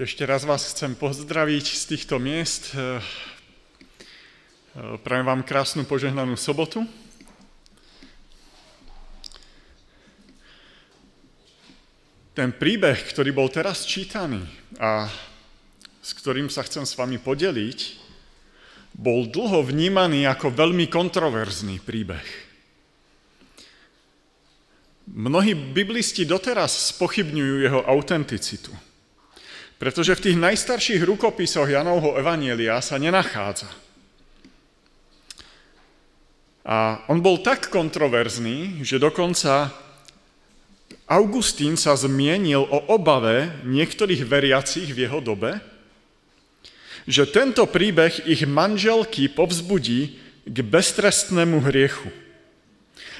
Ešte raz vás chcem pozdraviť z týchto miest. Prajem vám krásnu požehnanú sobotu. Ten príbeh, ktorý bol teraz čítaný a s ktorým sa chcem s vami podeliť, bol dlho vnímaný ako veľmi kontroverzný príbeh. Mnohí biblisti doteraz spochybňujú jeho autenticitu, pretože v tých najstarších rukopisoch Jánovho evanjelia sa nenachádza. A on bol tak kontroverzný, že dokonca Augustín sa zmienil o obave niektorých veriacich v jeho dobe, že tento príbeh ich manželky povzbudí k beztrestnému hriechu.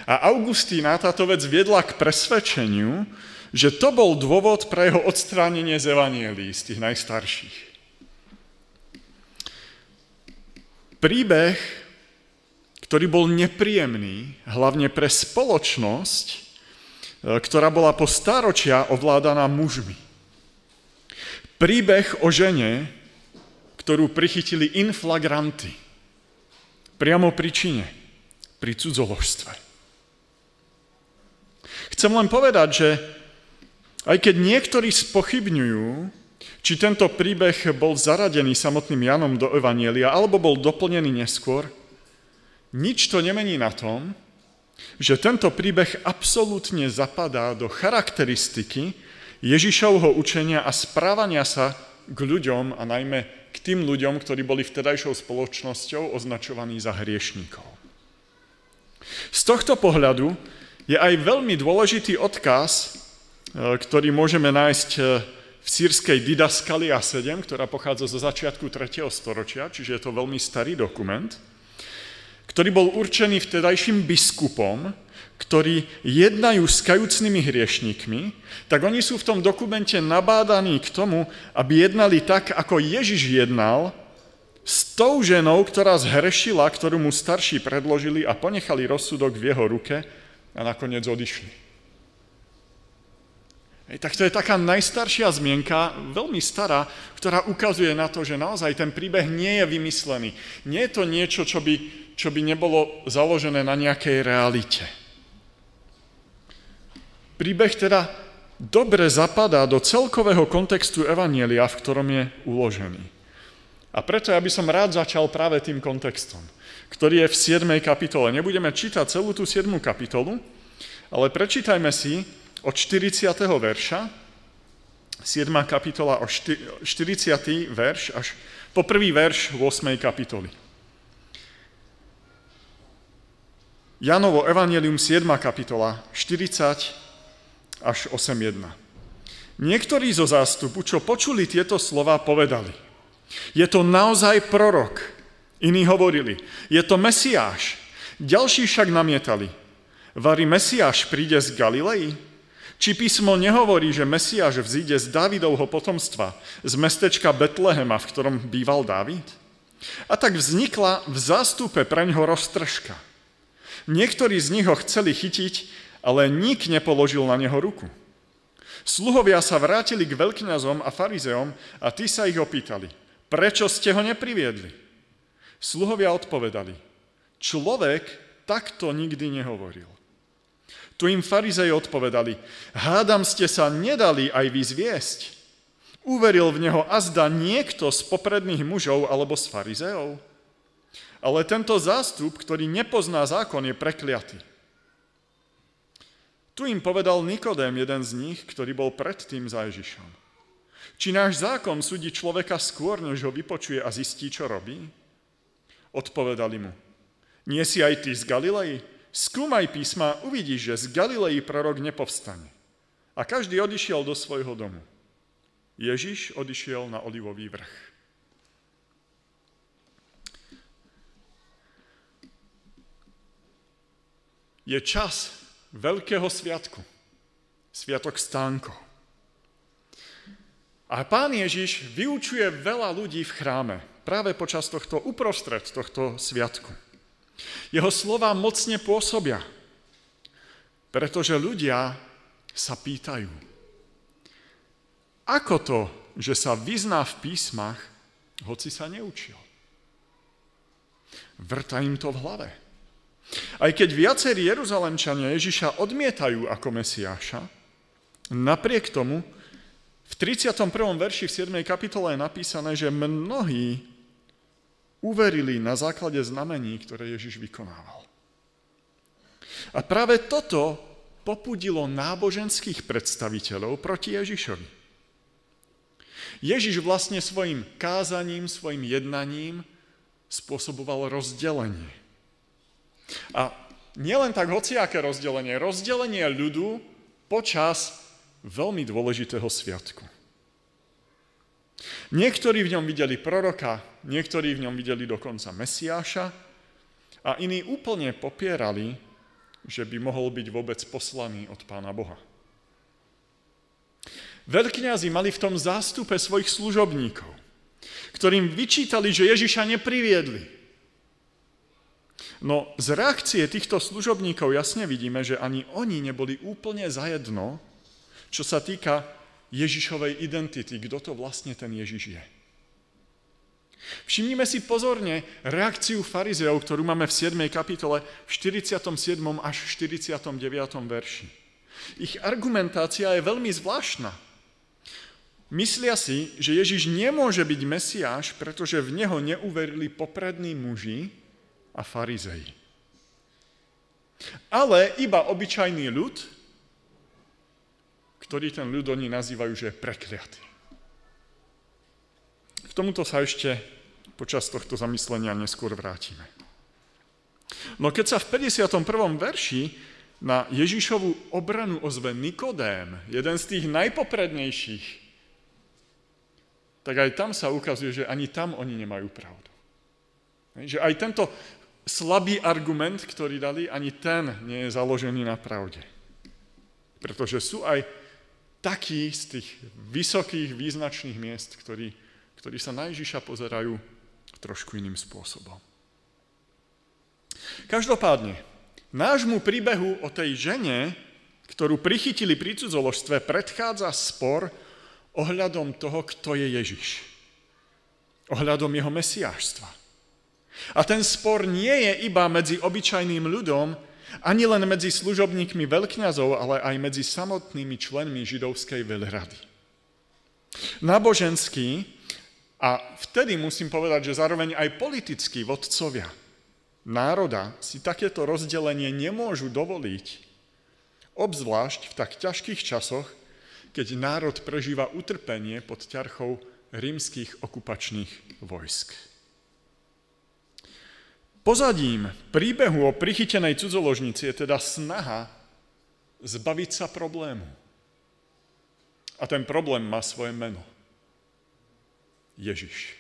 A Augustína táto vec viedla k presvedčeniu, že to bol dôvod pre jeho odstránenie z evanjelií, z tých najstarších. Príbeh, ktorý bol nepríjemný, hlavne pre spoločnosť, ktorá bola po stáročia ovládaná mužmi. Príbeh o žene, ktorú prichytili in flagranti, priamo pri čine, pri cudzoložstve. Chcem len povedať, že aj keď niektorí spochybňujú, či tento príbeh bol zaradený samotným Jánom do evanjelia, alebo bol doplnený neskôr, nič to nemení na tom, že tento príbeh absolútne zapadá do charakteristiky Ježišovho učenia a správania sa k ľuďom, a najmä k tým ľuďom, ktorí boli vtedajšou spoločnosťou označovaní za hriešníkov. Z tohto pohľadu je aj veľmi dôležitý odkaz, ktorý môžeme nájsť v sýrskej Didaskalia 7, ktorá pochádza zo začiatku 3. storočia, čiže je to veľmi starý dokument, ktorý bol určený vtedajším biskupom, ktorí jednajú s kajúcnými hriešníkmi, tak oni sú v tom dokumente nabádaní k tomu, aby jednali tak, ako Ježiš jednal s tou ženou, ktorá zhrešila, ktorú mu starší predložili a ponechali rozsudok v jeho ruke, a nakoniec odišli. Tak to je taká najstaršia zmienka, veľmi stará, ktorá ukazuje na to, že naozaj ten príbeh nie je vymyslený. Nie je to niečo, čo by nebolo založené na nejakej realite. Príbeh teda dobre zapadá do celkového kontextu evanjelia, v ktorom je uložený. A preto ja by som rád začal práve tým kontextom, ktorý je v 7. kapitole. Nebudeme čítať celú tú 7. kapitolu, ale prečítajme si od 40. verša, 7. kapitola o 40. verš až po prvý verš 8. kapitoly. Jánovo evanjelium 7. kapitola 40 až 8.1. Niektorí zo zástupu, čo počuli tieto slova, povedali: je to naozaj prorok. Iní hovorili: je to Mesiáš. Ďalší však namietali: vari Mesiáš príde z Galilei? Či písmo nehovorí, že Mesiáš vzíde z Dávidovho potomstva, z mestečka Betlehema, v ktorom býval Dávid? A tak vznikla v zástupe preňho roztržka. Niektorí z nich ho chceli chytiť, ale nik nepoložil na neho ruku. Sluhovia sa vrátili k veľkňazom a farizeom a tí sa ich opýtali: prečo ste ho nepriviedli? Sluhovia odpovedali: človek takto nikdy nehovoril. Tu im farizeji odpovedali: hádam ste sa nedali aj vy zviesť. Uveril v neho azda niekto z popredných mužov alebo z farizeov? Ale tento zástup, ktorý nepozná zákon, je prekliatý. Tu im povedal Nikodém, jeden z nich, ktorý bol predtým za Ježišom: či náš zákon súdi človeka skôr, než ho vypočuje a zistí, čo robí? Odpovedali mu: nie si aj ty z Galilei? Skúmaj písma, uvidíš, že z Galilei prorok nepovstane. A každý odišiel do svojho domu. Ježiš odišiel na Olivový vrch. Je čas veľkého sviatku. Sviatok stánkov. A pán Ježiš vyučuje veľa ľudí v chráme práve počas uprostred tohto sviatku. Jeho slová mocne pôsobia, pretože ľudia sa pýtajú: ako to, že sa vyzná v písmach, hoci sa neučil. Vrta im to v hlave. Aj keď viacerí Jeruzalemčania Ježiša odmietajú ako Mesiáša, napriek tomu v 31. verši v 7. kapitole je napísané, že mnohí uverili na základe znamení, ktoré Ježiš vykonával. A práve toto popudilo náboženských predstaviteľov proti Ježišovi. Ježiš vlastne svojim kázaním, svojim jednaním spôsoboval rozdelenie. A nielen tak hociaké rozdelenie, rozdelenie ľudu počas veľmi dôležitého sviatku. Niektorí v ňom videli proroka, niektorí v ňom videli dokonca Mesiáša a iní úplne popierali, že by mohol byť vôbec poslaný od Pána Boha. Veľkňazi mali v tom zástupe svojich služobníkov, ktorým vyčítali, že Ježiša nepriviedli. No z reakcie týchto služobníkov jasne vidíme, že ani oni neboli úplne zajedno, čo sa týka Ježišovej identity, kto to vlastne ten Ježiš je. Všimnime si pozorne reakciu farizeov, ktorú máme v 7. kapitole v 47. až 49. verši. Ich argumentácia je veľmi zvláštna. Myslia si, že Ježiš nemôže byť Mesiáš, pretože v neho neuverili poprední muži a farizei. Ale iba obyčajný ľud, ktorý ten ľud oni nazývajú, že je prekliatý. K tomuto sa ešte počas tohto zamyslenia neskôr vrátime. No keď sa v 51. verši na Ježišovu obranu ozve Nikodém, jeden z tých najpoprednejších, tak aj tam sa ukazuje, že ani tam oni nemajú pravdu. Že aj tento slabý argument, ktorý dali, ani ten nie je založený na pravde. Pretože sú aj takí z tých vysokých význačných miest, ktorí sa na Ježiša pozerajú trošku iným spôsobom. Každopádne, nášmu príbehu o tej žene, ktorú prichytili pri cudzoložstve, predchádza spor ohľadom toho, kto je Ježiš. Ohľadom jeho mesiášstva. A ten spor nie je iba medzi obyčajným ľudom, ani len medzi služobníkmi veľkňazov, ale aj medzi samotnými členmi židovskej veľrady. Náboženský a vtedy musím povedať, že zároveň aj politickí vodcovia národa si takéto rozdelenie nemôžu dovoliť, obzvlášť v tak ťažkých časoch, keď národ prežíva utrpenie pod ťarchou rímskych okupačných vojsk. Pozadím príbehu o prichytenej cudzoložnici je teda snaha zbaviť sa problému. A ten problém má svoje meno. Ježiš.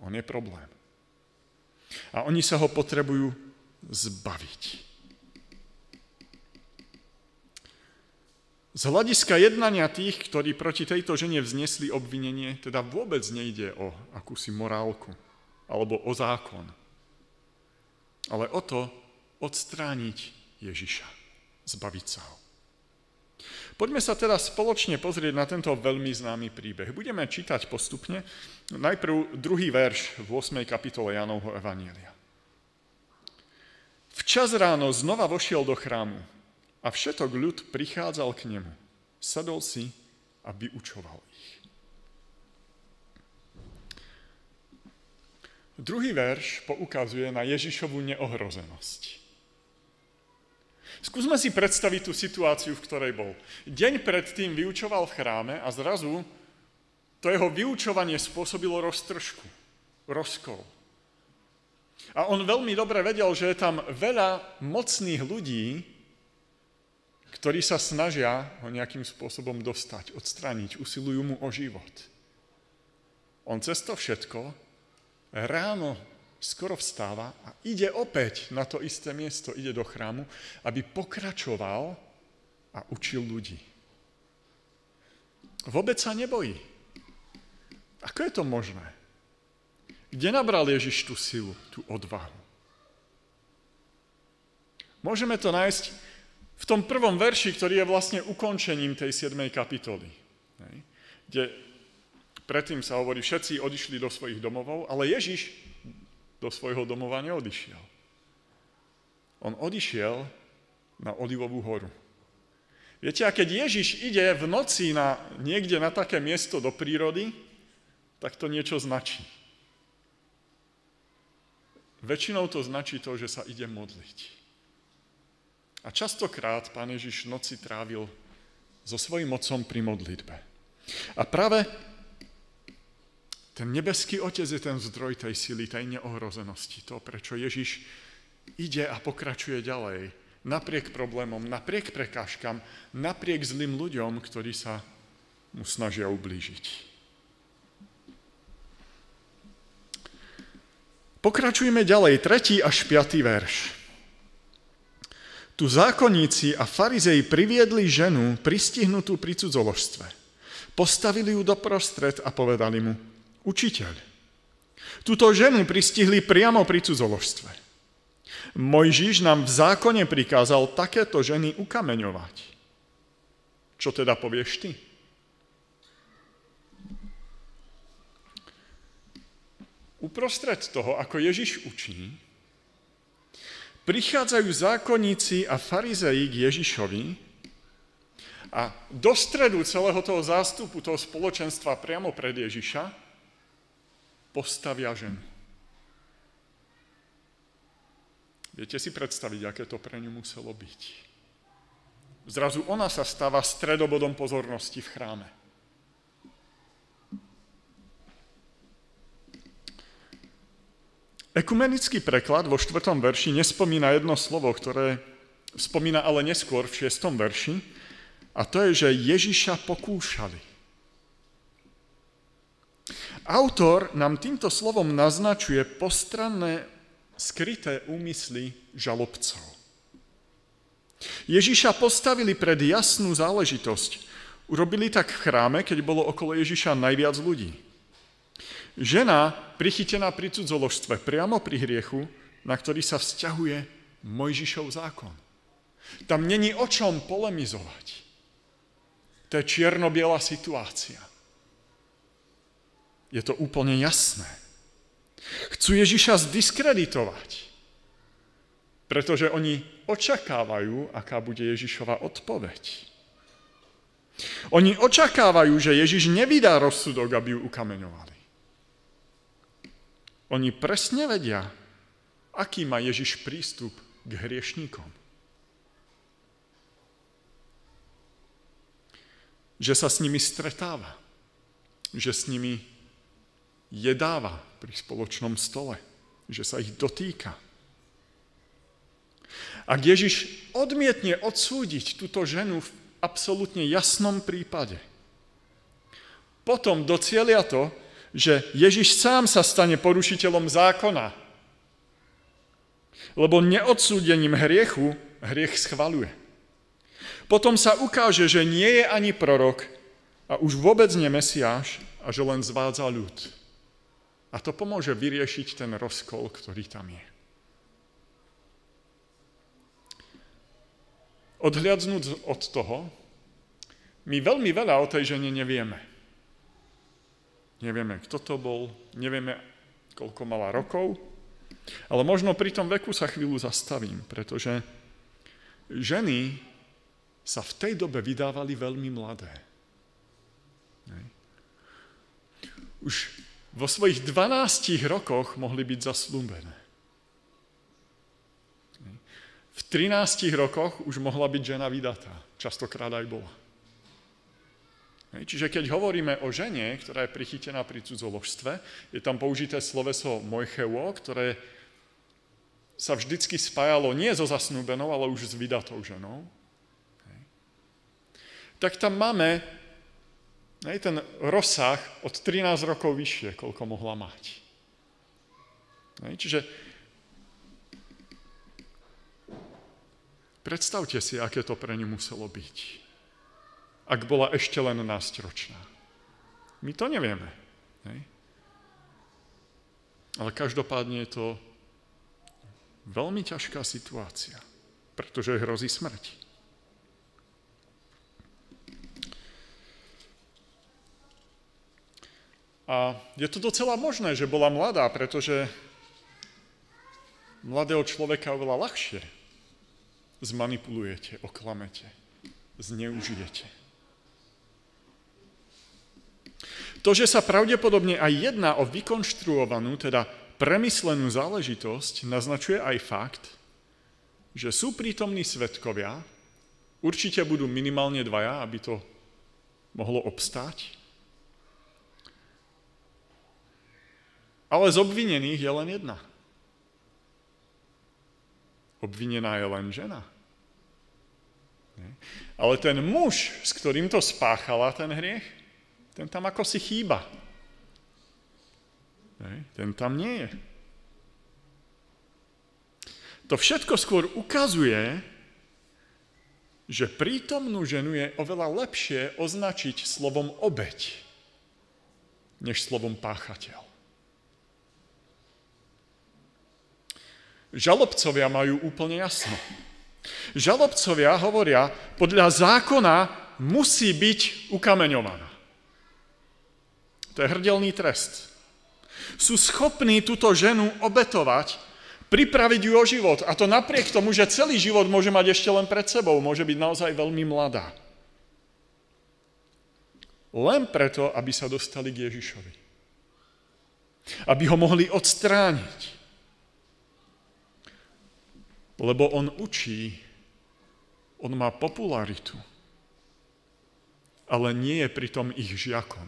On je problém. A oni sa ho potrebujú zbaviť. Z hľadiska jednania tých, ktorí proti tejto žene vznesli obvinenie, teda vôbec nejde o akúsi morálku alebo o zákon, ale o to odstrániť Ježiša, zbaviť sa ho. Poďme sa teda spoločne pozrieť na tento veľmi známy príbeh. Budeme čítať postupne najprv druhý verš v 8. kapitole Jánovho evanjelia. Včas ráno znova vošiel do chrámu a všetok ľud prichádzal k nemu. Sadol si a vyučoval ich. Druhý verš poukazuje na Ježišovu neohrozenosť. Skúsme si predstaviť tú situáciu, v ktorej bol. Deň predtým vyučoval v chráme a zrazu to jeho vyučovanie spôsobilo roztržku, rozkol. A on veľmi dobre vedel, že je tam veľa mocných ľudí, ktorí sa snažia ho nejakým spôsobom dostať, odstrániť, usilujú mu o život. On cez to všetko ráno skoro vstáva a ide opäť na to isté miesto, ide do chrámu, aby pokračoval a učil ľudí. Vôbec sa nebojí. Ako je to možné? Kde nabral Ježiš tú silu, tú odvahu? Môžeme to nájsť v tom prvom verši, ktorý je vlastne ukončením tej 7. kapitoly. Kde Predtým sa hovorí, všetci odišli do svojich domovov, ale Ježiš do svojho domova neodišiel. On odišiel na Olivovú horu. Viete, a keď Ježiš ide v noci niekde na také miesto do prírody, tak to niečo značí. Väčšinou to značí to, že sa ide modliť. A častokrát Pán Ježiš noci trávil so svojím otcom pri modlitbe. A práve ten nebeský Otec je ten zdroj tej sily, tej neohrozenosti. To, prečo Ježiš ide a pokračuje ďalej. Napriek problémom, napriek prekážkam, napriek zlým ľuďom, ktorí sa mu snažia ublížiť. Pokračujeme ďalej, 3. až 5. verš. Tu zákonníci a farizei priviedli ženu pristihnutú pri cudzoložstve. Postavili ju doprostred a povedali mu: Učiteľ, túto ženu pristihli priamo pri cudzoložstve. Mojžiš nám v zákone prikázal takéto ženy ukameňovať. Čo teda povieš ty? Uprostred toho, ako Ježiš učí, prichádzajú zákonníci a farizei k Ježišovi. A do stredu celého toho zástupu, toho spoločenstva priamo pred Ježiša postavia ženu. Viete si predstaviť, aké to pre ňu muselo byť? Zrazu ona sa stáva stredobodom pozornosti v chráme. Ekumenický preklad vo 4. verši nespomína jedno slovo, ktoré spomína ale neskôr v 6. verši, a to je, že Ježiša pokúšali. Autor nám týmto slovom naznačuje postranné, skryté úmysly žalobcov. Ježiša postavili pred jasnú záležitosť. Urobili tak v chráme, keď bolo okolo Ježiša najviac ľudí. Žena, prichytená pri cudzoložstve, priamo pri hriechu, na ktorý sa vzťahuje Mojžišov zákon. Tam není o čom polemizovať. To je čierno-biela situácia. Je to úplne jasné. Chcú Ježiša zdiskreditovať, pretože oni očakávajú, aká bude Ježišova odpoveď. Oni očakávajú, že Ježiš nevydá rozsudok, aby ju ukameňovali. Oni presne vedia, aký má Ježiš prístup k hriešníkom. Že sa s nimi stretáva, že s nimi jedáva pri spoločnom stole, že sa ich dotýka. Ak Ježiš odmietne odsúdiť túto ženu v absolútne jasnom prípade, potom docielia to, že Ježiš sám sa stane porušiteľom zákona, lebo neodsúdením hriechu hriech schvaľuje. Potom sa ukáže, že nie je ani prorok a už vôbec nie Mesiáš a že len zvádza ľud. A to pomôže vyriešiť ten rozkol, ktorý tam je. Odhliadnúc od toho, my veľmi veľa o tej žene nevieme. Nevieme, kto to bol, nevieme, koľko mala rokov, ale možno pri tom veku sa chvíľu zastavím, pretože ženy sa v tej dobe vydávali veľmi mladé. Už vo svojich 12 rokoch mohli byť zaslúbené. V 13 rokoch už mohla byť žena vydatá. Častokrát aj bola. Čiže keď hovoríme o žene, ktorá je prichytená pri cudzoložstve, je tam použité sloveso mojcheuo, ktoré sa vždycky spájalo nie so zasnúbenou, ale už s vydatou ženou. Tak tam máme ten rozsah od 13 rokov vyššie, koľko mohla mať. Čiže predstavte si, aké to pre ňu muselo byť, ak bola ešte len násťročná. My to nevieme. Ale každopádne je to veľmi ťažká situácia, pretože hrozí smrť. A je to docela možné, že bola mladá, pretože mladého človeka oveľa ľahšie zmanipulujete, oklamete, zneužijete. To, že sa pravdepodobne aj jedná o vykonštruovanú, teda premyslenú záležitosť, naznačuje aj fakt, že sú prítomní svedkovia, určite budú minimálne dvaja, aby to mohlo obstáť. Ale z obvinených je len jedna. Obvinená je len žena. Ale ten muž, s ktorým to spáchala ten hriech, ten tam ako si chýba. Ten tam nie je. To všetko skôr ukazuje, že prítomnú ženu je oveľa lepšie označiť slovom obeť, než slovom páchateľ. Žalobcovia majú úplne jasno. Žalobcovia hovoria, podľa zákona musí byť ukameňovaná. To je hrdelný trest. Sú schopní túto ženu obetovať, pripraviť ju o život. A to napriek tomu, že celý život môže mať ešte len pred sebou. Môže byť naozaj veľmi mladá. Len preto, aby sa dostali k Ježišovi. Aby ho mohli odstrániť. Lebo on učí, on má popularitu, ale nie je pritom ich žiakom.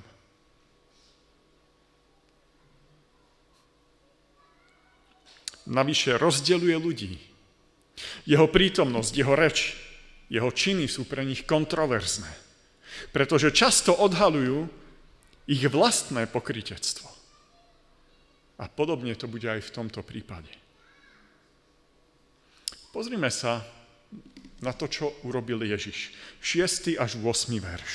Navyše rozdeľuje ľudí. Jeho prítomnosť, jeho reč, jeho činy sú pre nich kontroverzné, pretože často odhaľujú ich vlastné pokrytectvo. A podobne to bude aj v tomto prípade. Pozrime sa na to, čo urobil Ježiš. 6. až 8. verš.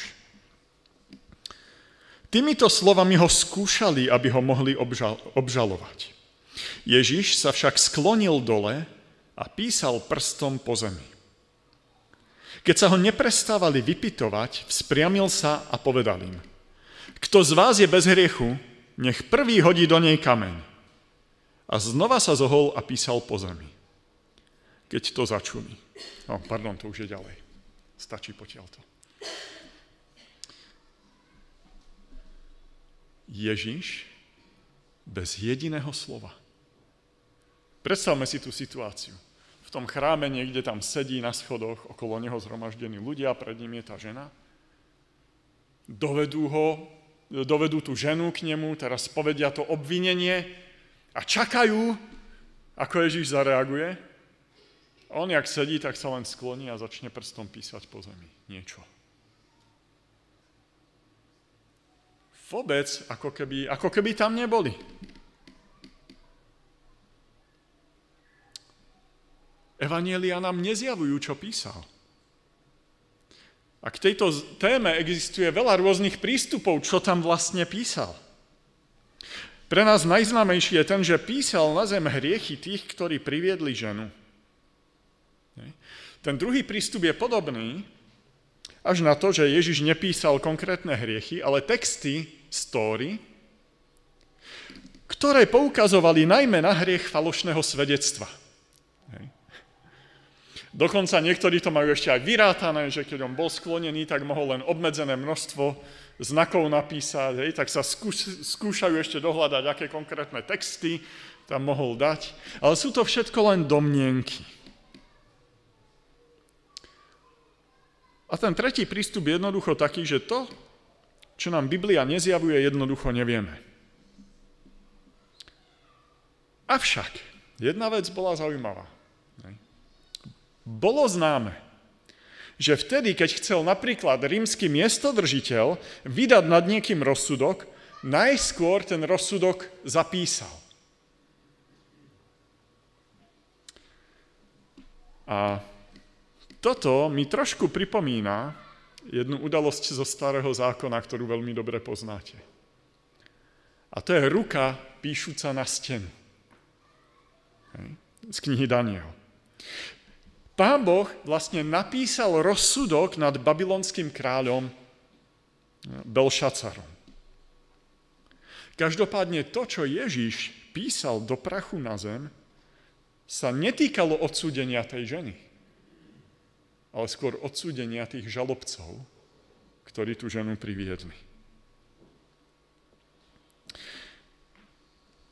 Týmito slovami ho skúšali, aby ho mohli obžalovať. Ježiš sa však sklonil dole a písal prstom po zemi. Keď sa ho neprestávali vypytovať, vzpriamil sa a povedal im: Kto z vás je bez hriechu, nech prvý hodí do nej kameň. A znova sa zohol a písal po zemi. Keď to začuní. No, pardon, to už je ďalej. Stačí potiaľto. Ježiš bez jediného slova. Predstavme si tú situáciu. V tom chráme niekde tam sedí na schodoch, okolo neho zhromaždení ľudia, pred ním je tá žena. Dovedú tú ženu k nemu, teraz povedia to obvinenie a čakajú, ako Ježiš zareaguje. On, jak sedí, tak sa len skloní a začne prstom písať po zemi niečo. Vôbec, ako keby tam neboli. Evanjelia nám nezjavujú, čo písal. A k tejto téme existuje veľa rôznych prístupov, čo tam vlastne písal. Pre nás najznámejší je ten, že písal na zem hriechy tých, ktorí priviedli ženu. Ten druhý prístup je podobný, až na to, že Ježiš nepísal konkrétne hriechy, ale texty, story, ktoré poukazovali najmä na hriech falošného svedectva. Hej. Dokonca niektorí to majú ešte aj vyrátané, že keď on bol sklonený, tak mohol len obmedzené množstvo znakov napísať, hej, tak sa skúšajú ešte dohľadať, aké konkrétne texty tam mohol dať. Ale sú to všetko len domnienky. A ten tretí prístup je jednoducho taký, že to, čo nám Biblia nezjavuje, jednoducho nevieme. Avšak jedna vec bola zaujímavá. Bolo známe, že vtedy, keď chcel napríklad rímsky miestodržiteľ vydať nad niekým rozsudok, najskôr ten rozsudok zapísal. A toto mi trošku pripomína jednu udalosť zo Starého zákona, ktorú veľmi dobre poznáte. A to je ruka píšuca na stenu. Z knihy Daniel. Pán Boh vlastne napísal rozsudok nad babylonským kráľom Belšacarom. Každopádne to, čo Ježiš písal do prachu na zem, sa netýkalo odsúdenia tej ženy, ale skôr odsúdenia tých žalobcov, ktorí tú ženu priviedli.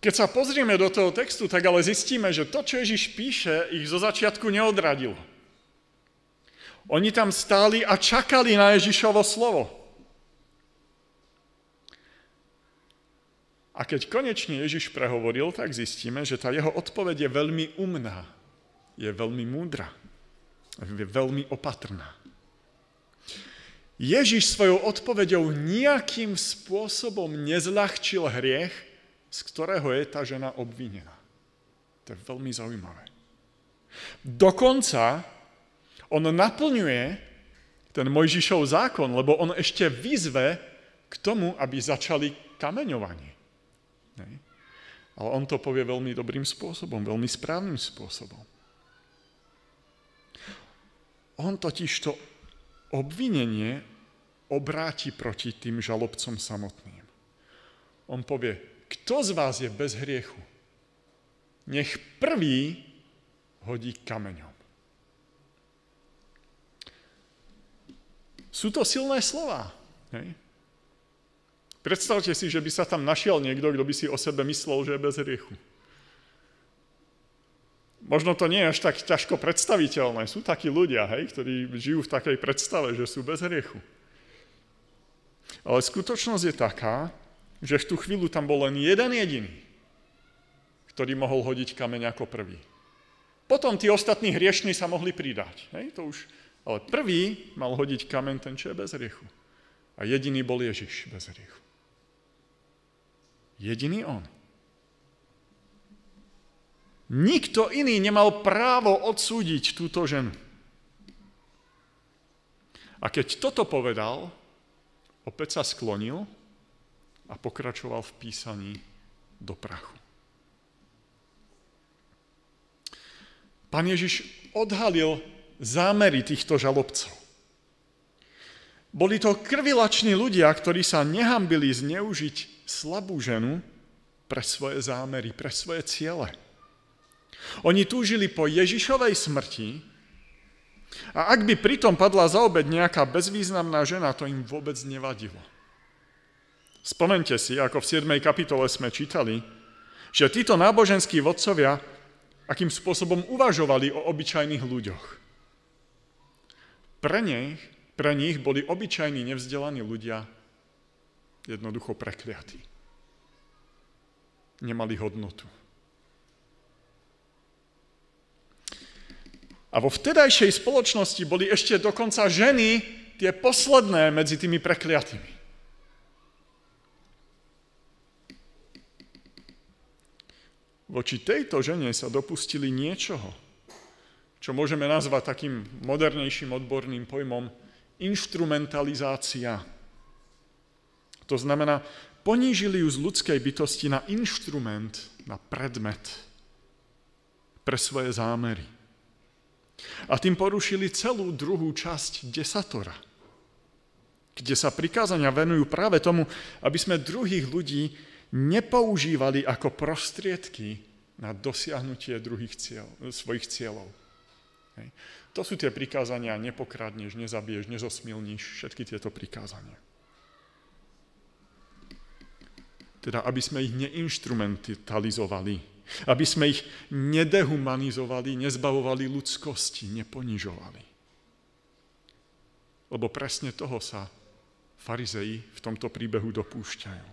Keď sa pozrieme do toho textu, tak ale zistíme, že to, čo Ježiš píše, ich zo začiatku neodradilo. Oni tam stáli a čakali na Ježišovo slovo. A keď konečne Ježiš prehovoril, tak zistíme, že tá jeho odpoveď je veľmi umná, je veľmi múdra, je veľmi opatrná. Ježiš svojou odpoveďou nejakým spôsobom nezľahčil hriech, z ktorého je tá žena obvinená. To je veľmi zaujímavé. Dokonca on naplňuje ten Mojžišov zákon, lebo on ešte vyzve k tomu, aby začali kameňovanie. Ne? Ale on to povie veľmi dobrým spôsobom, veľmi správnym spôsobom. On totiž to obvinenie obráti proti tým žalobcom samotným. On povie, kto z vás je bez hriechu? Nech prvý hodí kameňom. Sú to silné slová. Hej? Predstavte si, že by sa tam našiel niekto, kto by si o sebe myslel, že je bez hriechu. Možno to nie je až tak ťažko predstaviteľné. Sú takí ľudia, hej, ktorí žijú v takej predstave, že sú bez hriechu. Ale skutočnosť je taká, že v tú chvíľu tam bol len jeden jediný, ktorý mohol hodiť kameň ako prvý. Potom tí ostatní hriešni sa mohli pridať. Hej, to už... Ale prvý mal hodiť kameň ten, čo je bez hriechu. A jediný bol Ježiš bez hriechu. Jediný on. Nikto iný nemal právo odsúdiť túto ženu. A keď toto povedal, opäť sa sklonil a pokračoval v písaní do prachu. Pán Ježiš odhalil zámery týchto žalobcov. Boli to krvilační ľudia, ktorí sa nehambili zneužiť slabú ženu pre svoje zámery, pre svoje ciele. Oni túžili po Ježišovej smrti a ak by pritom padla za obeť nejaká bezvýznamná žena, to im vôbec nevadilo. Spomente si, ako v 7. kapitole sme čítali, že títo náboženskí vodcovia akým spôsobom uvažovali o obyčajných ľuďoch. Pre nich boli obyčajní nevzdelaní ľudia jednoducho prekliatí. Nemali hodnotu. A vo vtedajšej spoločnosti boli ešte dokonca ženy tie posledné medzi tými prekliatými. Voči tejto žene sa dopustili niečoho, čo môžeme nazvať takým modernejším odborným pojmom inštrumentalizácia. To znamená, ponížili ju z ľudskej bytosti na inštrument, na predmet pre svoje zámery. A tým porušili celú druhú časť desatora, kde sa prikázania venujú práve tomu, aby sme druhých ľudí nepoužívali ako prostriedky na dosiahnutie svojich cieľov. Hej. To sú tie prikázania, nepokradneš, nezabiješ, nezosmilníš, všetky tieto prikázania. Teda, aby sme ich neinštrumentalizovali, aby sme ich nedehumanizovali, nezbavovali ľudskosti, neponižovali. Lebo presne toho sa farizeji v tomto príbehu dopúšťajú.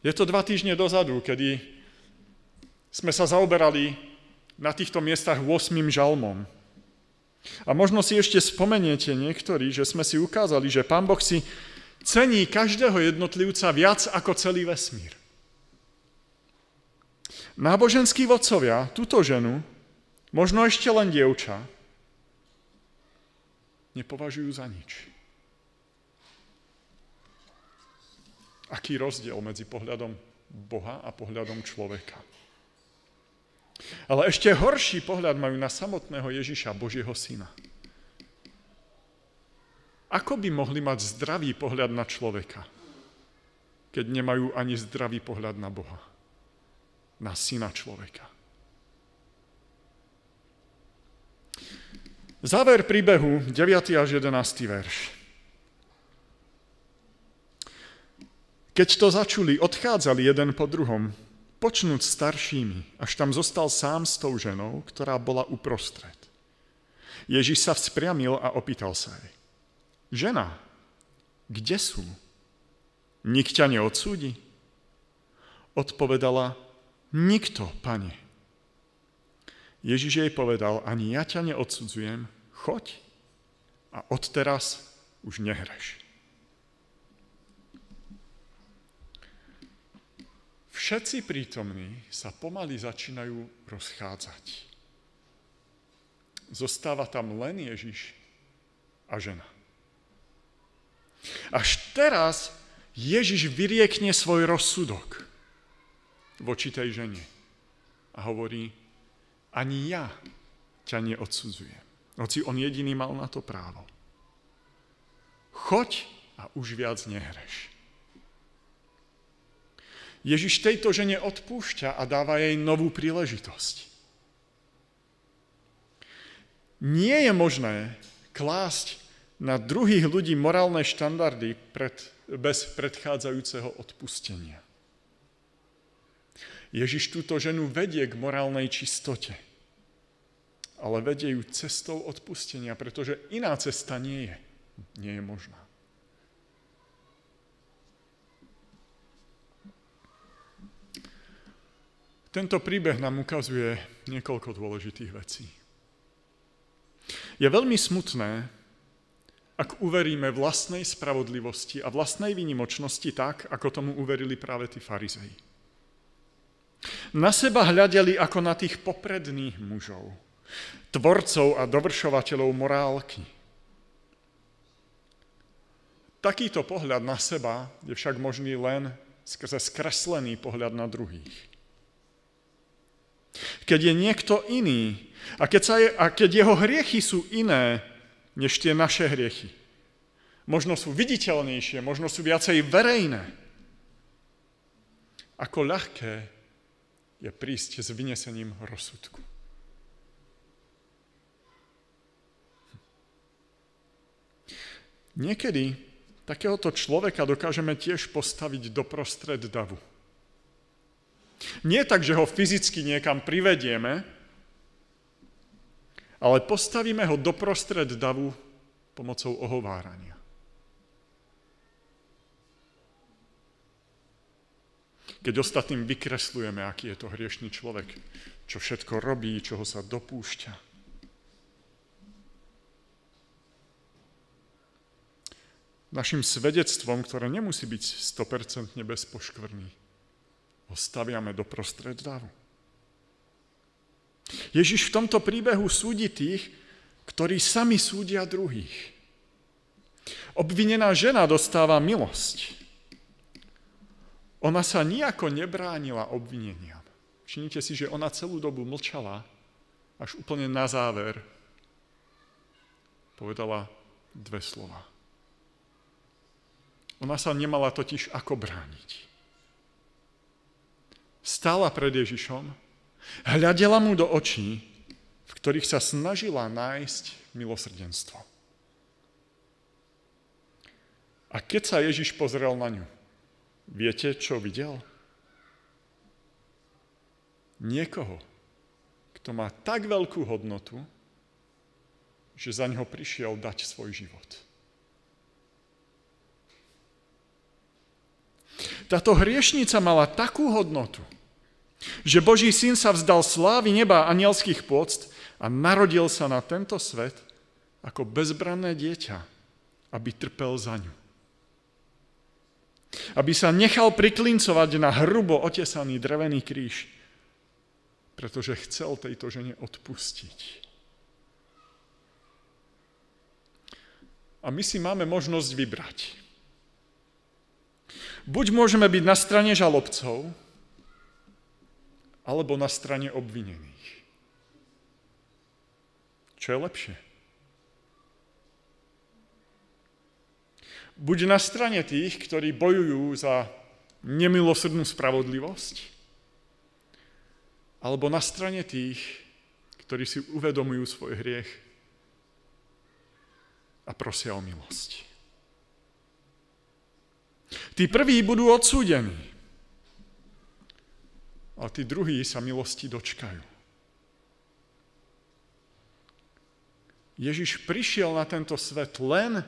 Je to 2 týždne dozadu, kedy sme sa zaoberali na týchto miestach 8. žalmom. A možno si ešte spomeniete niektorí, že sme si ukázali, že Pán Boh si cení každého jednotlivca viac ako celý vesmír. Náboženskí vodcovia túto ženu, možno ešte len dievča, nepovažujú za nič. Aký rozdiel medzi pohľadom Boha a pohľadom človeka? Ale ešte horší pohľad majú na samotného Ježiša, Božieho syna. Ako by mohli mať zdravý pohľad na človeka? keď nemajú ani zdravý pohľad na Boha, na Syna človeka. Záver príbehu, 9. až 11. verš. Keď to začuli, odchádzali jeden po druhom, počnúc staršími, až tam zostal sám s tou ženou, ktorá bola uprostred. Ježiš sa vzpriamil a opýtal sa jej. Žena, kde sú? Nik ťa neodsúdi? Odpovedala, nikto, Pane. Ježiš jej povedal, ani ja ťa neodsudzujem, choď a odteraz už nehreš. Všetci prítomní sa pomaly začínajú rozchádzať. Zostáva tam len Ježiš a žena. Až teraz Ježiš vyriekne svoj rozsudok voči tej žene a hovorí, ani ja ťa neodsudzujem. Hoci on jediný mal na to právo. Choď a už viac nehreš. Ježiš tejto žene odpúšťa a dáva jej novú príležitosť. Nie je možné klásť na druhých ľudí morálne štandardy bez predchádzajúceho odpustenia. Ježiš túto ženu vedie k morálnej čistote, ale vedie ju cestou odpustenia, pretože iná cesta nie je možná. Tento príbeh nám ukazuje niekoľko dôležitých vecí. Je veľmi smutné, ak uveríme vlastnej spravodlivosti a vlastnej výnimočnosti tak, ako tomu uverili práve tí farizei. Na seba hľadeli ako na tých popredných mužov, tvorcov a dovršovateľov morálky. Takýto pohľad na seba je však možný len skrze skreslený pohľad na druhých. Keď je niekto iný a keď jeho hriechy sú iné než tie naše hriechy, možno sú viditeľnejšie, možno sú viacej verejné, ako ľahké je prísť s vynesením rozsudku. Niekedy takéhoto človeka dokážeme tiež postaviť doprostred davu. Nie tak, že ho fyzicky niekam privedieme, ale postavíme ho doprostred davu pomocou ohovárania. Keď ostatným vykreslujeme, aký je to hriešný človek, čo všetko robí, čoho sa dopúšťa. Našim svedectvom, ktoré nemusí byť 100% bez poškvrny, ho staviame doprostred davu. Ježiš v tomto príbehu súdi tých, ktorí sami súdia druhých. Obvinená žena dostáva milosť. Ona sa nijako nebránila obvineniam. Všimnite si, že ona celú dobu mlčala, až úplne na záver povedala dve slova. Ona sa nemala totiž ako brániť. Stála pred Ježišom, hľadela mu do očí, v ktorých sa snažila nájsť milosrdenstvo. A keď sa Ježiš pozrel na ňu, viete, čo videl? Niekoho, kto má tak veľkú hodnotu, že za ňoho prišiel dať svoj život. Táto hriešnica mala takú hodnotu, že Boží syn sa vzdal slávy neba a anielských pôct a narodil sa na tento svet ako bezbranné dieťa, aby trpel za ňu. Aby sa nechal priklincovať na hrubo otesaný drevený kríž, pretože chcel tejto žene odpustiť. A my si máme možnosť vybrať. Buď môžeme byť na strane žalobcov, alebo na strane obvinených. Čo je lepšie? Buď na strane tých, ktorí bojujú za nemilosrdnú spravodlivosť? Alebo na strane tých, ktorí si uvedomujú svoj hriech a prosia o milosť? Tí prví budú odsúdení, ale tí druhí sa milosti dočkajú. Ježiš prišiel na tento svet len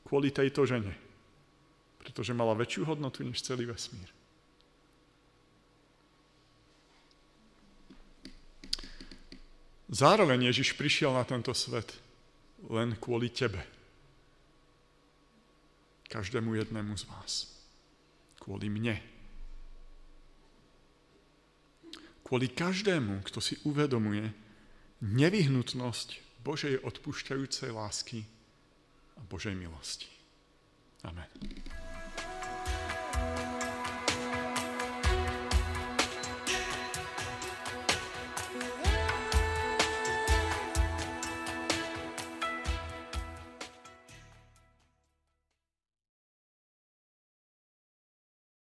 kvôli tejto žene, pretože mala väčšiu hodnotu než celý vesmír. Zároveň Ježiš prišiel na tento svet len kvôli tebe. Každému jednému z vás. Kvôli mne. Kvôli každému, kto si uvedomuje nevyhnutnosť Božej odpúšťajúcej lásky a Božej milosti. Amen.